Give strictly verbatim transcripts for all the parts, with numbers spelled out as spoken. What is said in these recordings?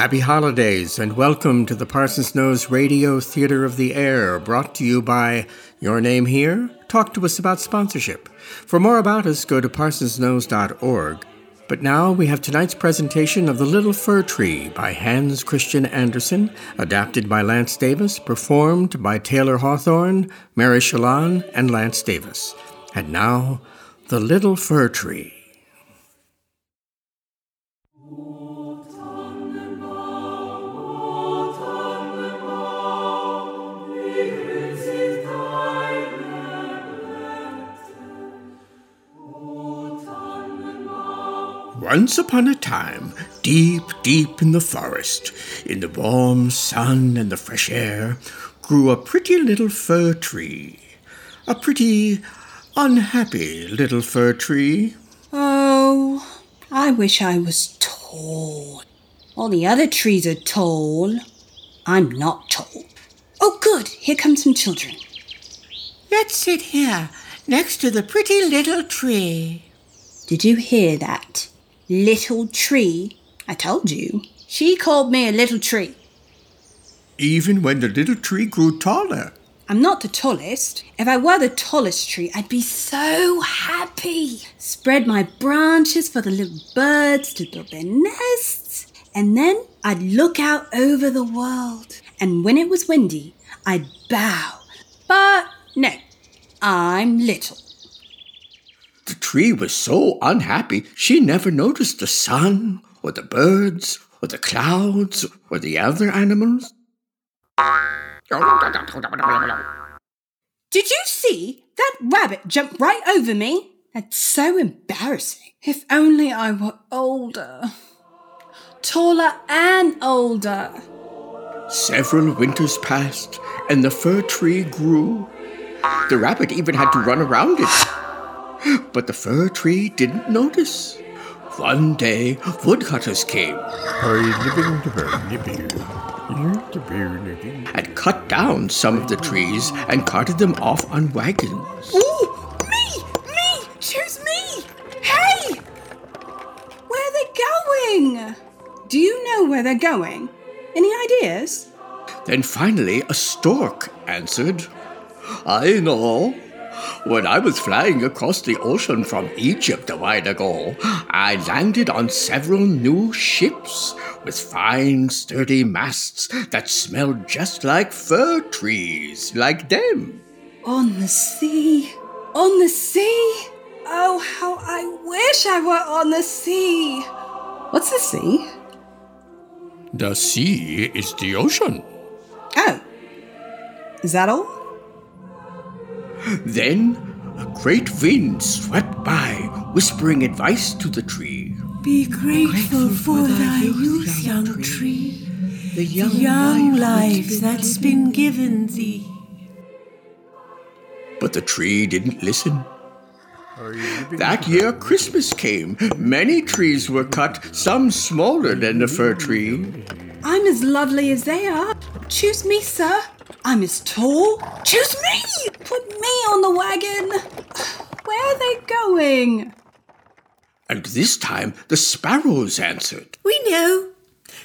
Happy holidays and welcome to the Parsons Nose Radio Theater of the Air, brought to you by Your Name Here? Talk to us about sponsorship. For more about us, go to parsons nose dot org. But now we have tonight's presentation of The Little Fir Tree by Hans Christian Andersen, adapted by Lance Davis, performed by Taylor Hawthorne, Mary Shallon, and Lance Davis. And now, The Little Fir Tree. Once upon a time, deep, deep in the forest, in the warm sun and the fresh air, grew a pretty little fir tree. A pretty, unhappy little fir tree. Oh, I wish I was tall. All the other trees are tall. I'm not tall. Oh, good, here come some children. Let's sit here, next to the pretty little tree. Did you hear that? Little tree. I told you. She called me a little tree. Even when the little tree grew taller. I'm not the tallest. If I were the tallest tree, I'd be so happy. Spread my branches for the little birds to build their nests. And then I'd look out over the world. And when it was windy, I'd bow. But no, I'm little. The tree was so unhappy she never noticed the sun, or the birds, or the clouds, or the other animals. Did you see? That rabbit jumped right over me. That's so embarrassing. If only I were older. Taller and older. Several winters passed, and the fir tree grew. The rabbit even had to run around it. But the fir tree didn't notice. One day, woodcutters came and cut down some of the trees and carted them off on wagons. Ooh, me, me, choose me! Hey! Where are they going? Do you know where they're going? Any ideas? Then finally, a stork answered, I know. When I was flying across the ocean from Egypt a while ago, I landed on several new ships with fine, sturdy masts that smelled just like fir trees, like them. On the sea, on the sea. Oh, how I wish I were on the sea. What's the sea? The sea is the ocean. Oh, is that all? Then a great wind swept by, whispering advice to the tree. Be grateful, Be grateful for, for thy youth, young, young tree, the young, young life that's been given thee. But the tree didn't listen. That year Christmas came. Many trees were cut, some smaller than the fir tree. I'm as lovely as they are. Choose me, sir. I'm as tall. Choose me! Put me on the wagon. Where are they going? And this time the sparrows answered. We know.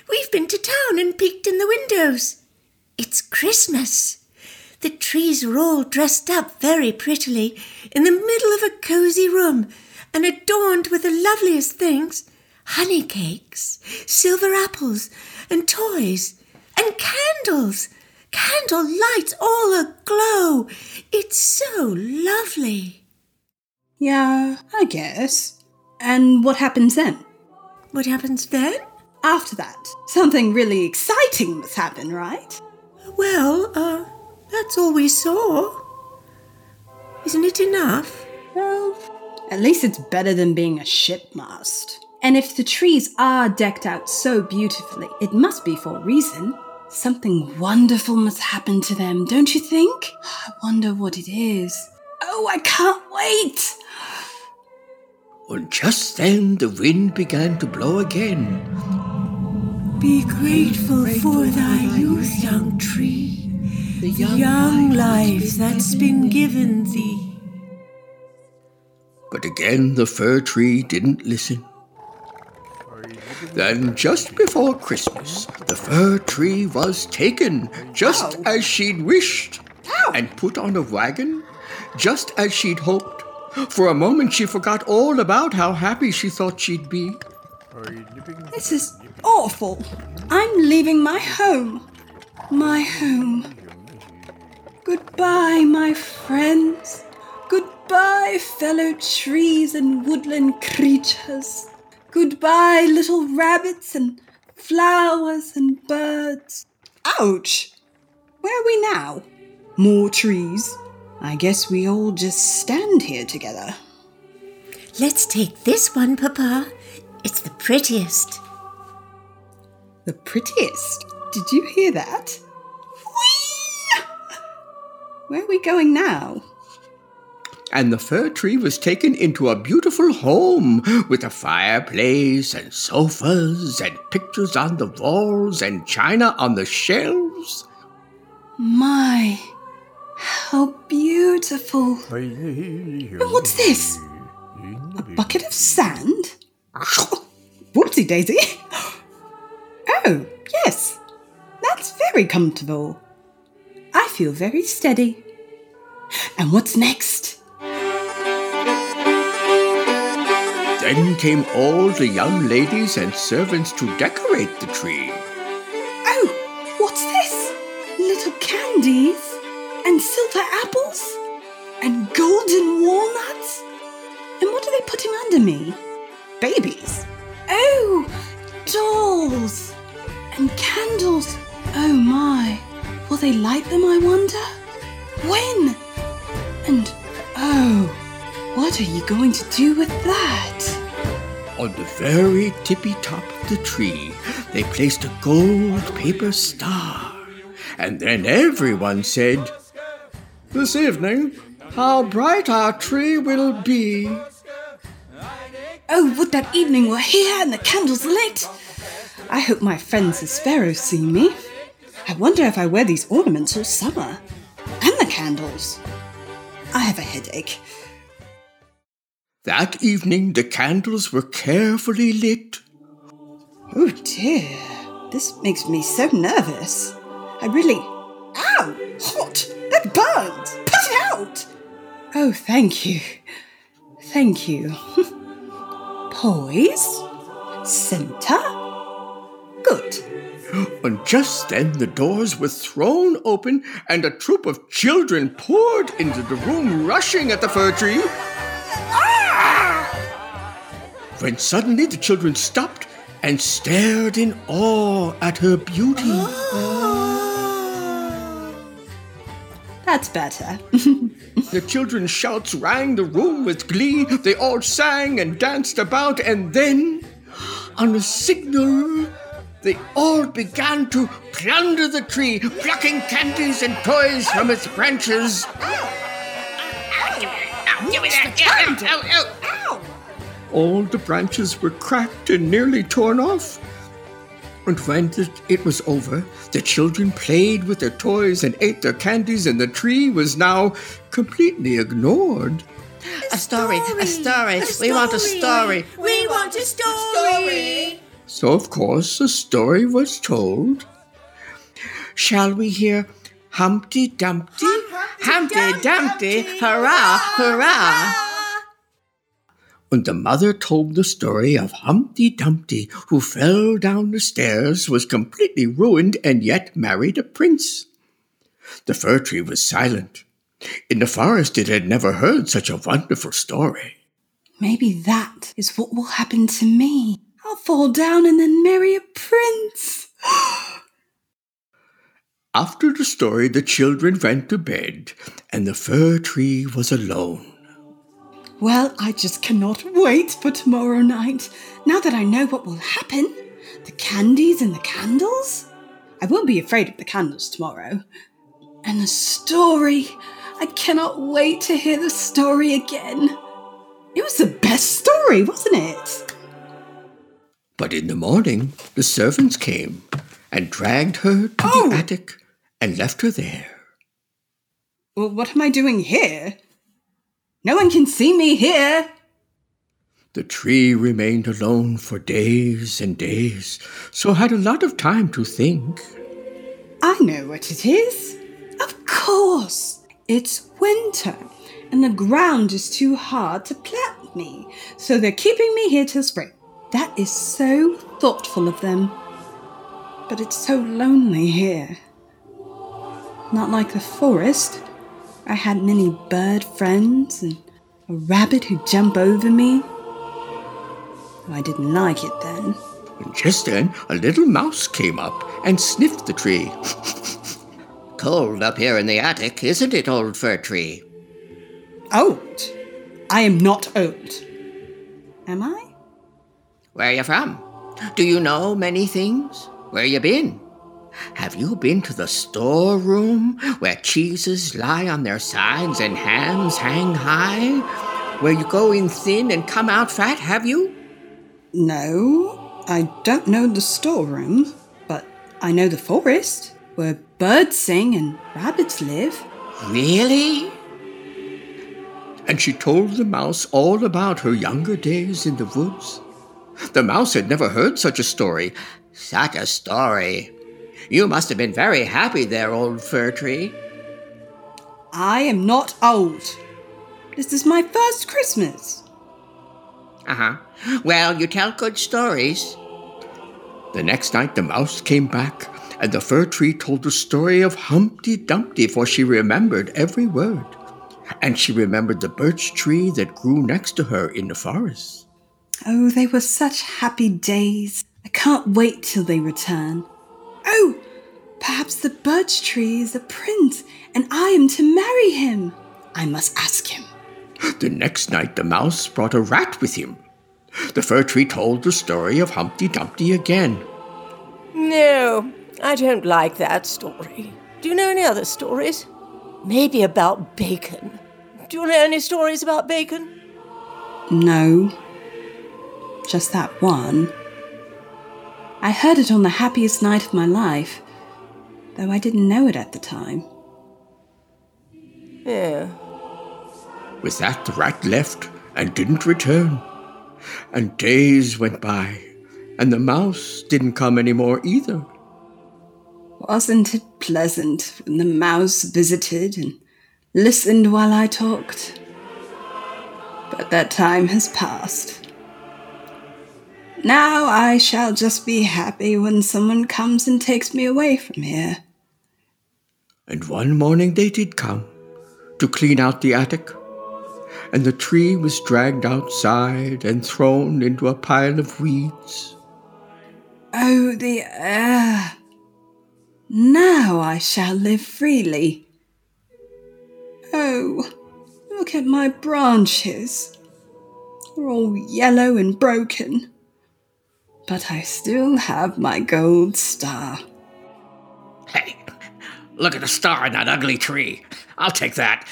We've been to town and peeked in the windows. It's Christmas. The trees are all dressed up very prettily in the middle of a cosy room and adorned with the loveliest things. Honey cakes, silver apples, and toys, and candles. Candle lights all aglow. It's so lovely. Yeah, I guess. And what happens then? What happens then? After that, something really exciting must happen, right? Well, uh, that's all we saw. Isn't it enough? Well, at least it's better than being a ship mast. And if the trees are decked out so beautifully, it must be for a reason. Something wonderful must happen to them, don't you think? I wonder what it is. Oh, I can't wait! Well, just then the wind began to blow again. Be grateful, Be grateful for thy youth, youth, young tree, the young, young life that's been given thee. But again the fir tree didn't listen. Then just before Christmas, the fir tree was taken, just Ow. as she'd wished, Ow. and put on a wagon, just as she'd hoped. For a moment she forgot all about how happy she thought she'd be. This is awful. I'm leaving my home. My home. Goodbye, my friends. Goodbye, fellow trees and woodland creatures. Goodbye, little rabbits and flowers and birds. Ouch! Where are we now? More trees. I guess we all just stand here together. Let's take this one, Papa. It's the prettiest. The prettiest? Did you hear that? Whee! Where are we going now? And the fir tree was taken into a beautiful home with a fireplace and sofas and pictures on the walls and china on the shelves. My, how beautiful. And what's this? A bucket of sand? Whoopsie daisy. Oh, yes, that's very comfortable. I feel very steady. And what's next? Then came all the young ladies and servants to decorate the tree. Oh, what's this? Little candies and silver apples and golden walnuts. And what are they putting under me? Babies. Oh, dolls and candles. Oh my, will they light them, I wonder? When? And oh... what are you going to do with that? On the very tippy-top of the tree, they placed a gold paper star. And then everyone said, "This evening, how bright our tree will be." Oh, would that evening were here and the candles lit! I hope my friends the sparrows see me. I wonder if I wear these ornaments all summer. And the candles. I have a headache. That evening, the candles were carefully lit. Oh dear, this makes me so nervous. I really... Ow! Hot! That burns! Put it out! Oh, thank you. Thank you. Poise. Center. Good. And just then, the doors were thrown open and a troop of children poured into the room, rushing at the fir tree. When suddenly the children stopped and stared in awe at her beauty. Oh. That's better. The children's shouts rang the room with glee. They all sang and danced about, and then, on a signal, they all began to plunder the tree, plucking candies and toys from its branches. All the branches were cracked and nearly torn off. And when it was over, the children played with their toys and ate their candies, and the tree was now completely ignored. A, a story, story, a story, a story. We want a story. We want a story. So, of course, a story was told. Shall we hear Humpty Dumpty? Humpty, Humpty Dumpty, Dumpty, hurrah, hurrah. And the mother told the story of Humpty Dumpty, who fell down the stairs, was completely ruined, and yet married a prince. The fir tree was silent. In the forest it had never heard such a wonderful story. Maybe that is what will happen to me. I'll fall down and then marry a prince. After the story, the children went to bed, and the fir tree was alone. Well, I just cannot wait for tomorrow night. Now that I know what will happen, the candies and the candles. I won't be afraid of the candles tomorrow. And the story. I cannot wait to hear the story again. It was the best story, wasn't it? But in the morning, the servants came and dragged her to oh. the attic and left her there. Well, what am I doing here? No one can see me here. The tree remained alone for days and days, so had a lot of time to think. I know what it is. Of course! It's winter, and the ground is too hard to plant me, so they're keeping me here till spring. That is so thoughtful of them. But it's so lonely here. Not like the forest. I had many bird friends and a rabbit who'd jump over me. I didn't like it then. And just then, a little mouse came up and sniffed the tree. Cold up here in the attic, isn't it, old fir tree? Old? I am not old. Am I? Where you from? Do you know many things? Where you been? Have you been to the storeroom where cheeses lie on their sides and hams hang high? Where you go in thin and come out fat, have you? No, I don't know the storeroom, but I know the forest, where birds sing and rabbits live. Really? And she told the mouse all about her younger days in the woods. The mouse had never heard such a story. Such a story. You must have been very happy there, old fir tree. I am not old. This is my first Christmas. Uh-huh. Well, you tell good stories. The next night the mouse came back, and the fir tree told the story of Humpty Dumpty, for she remembered every word. And she remembered the birch tree that grew next to her in the forest. Oh, they were such happy days. I can't wait till they return. Oh, perhaps the birch tree is a prince, and I am to marry him. I must ask him. The next night the mouse brought a rat with him. The fir tree told the story of Humpty Dumpty again. No, I don't like that story. Do you know any other stories? Maybe about bacon. Do you know any stories about bacon? No, just that one. I heard it on the happiest night of my life, though I didn't know it at the time. Yeah. With that, the rat left and didn't return. And days went by, and the mouse didn't come anymore either. Wasn't it pleasant when the mouse visited and listened while I talked? But that time has passed. Now I shall just be happy when someone comes and takes me away from here. And one morning they did come to clean out the attic. And the tree was dragged outside and thrown into a pile of weeds. Oh, the air! Now I shall live freely. Oh, look at my branches. They're all yellow and broken. But I still have my gold star. Hey, look at the star in that ugly tree. I'll take that.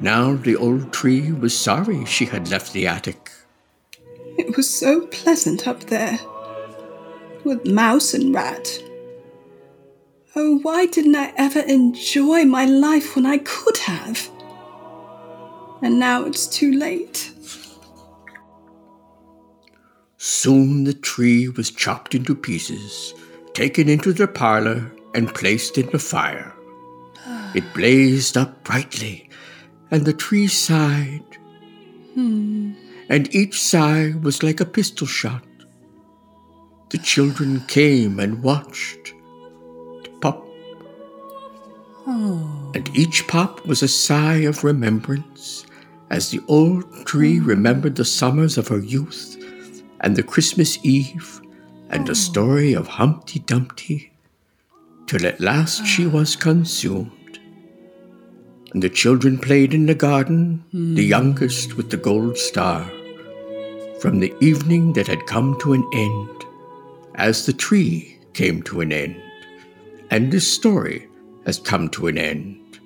Now the old tree was sorry she had left the attic. It was so pleasant up there, with mouse and rat. Oh, why didn't I ever enjoy my life when I could have? And now it's too late. Soon the tree was chopped into pieces, taken into the parlor, and placed in the fire. It blazed up brightly. And the tree sighed, hmm. and each sigh was like a pistol shot. The children came and watched. Pop. Oh. And each pop was a sigh of remembrance, as the old tree remembered the summers of her youth, and the Christmas Eve, and oh. the story of Humpty Dumpty, till at last oh. she was consumed. And the children played in the garden, mm. the youngest with the gold star, from the evening that had come to an end, as the tree came to an end, and this story has come to an end.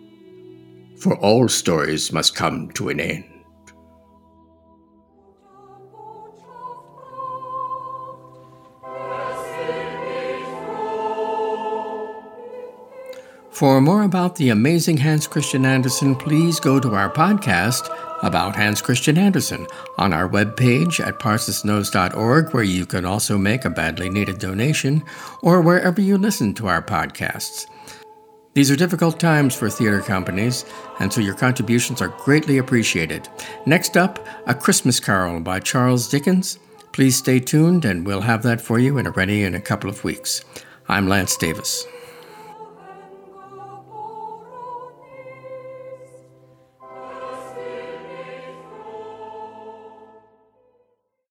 For all stories must come to an end. For more about the amazing Hans Christian Andersen, please go to our podcast about Hans Christian Andersen on our webpage at parsons nose dot org, where you can also make a badly needed donation, or wherever you listen to our podcasts. These are difficult times for theater companies, and so your contributions are greatly appreciated. Next up, A Christmas Carol by Charles Dickens. Please stay tuned, and we'll have that for you and ready in a couple of weeks. I'm Lance Davis.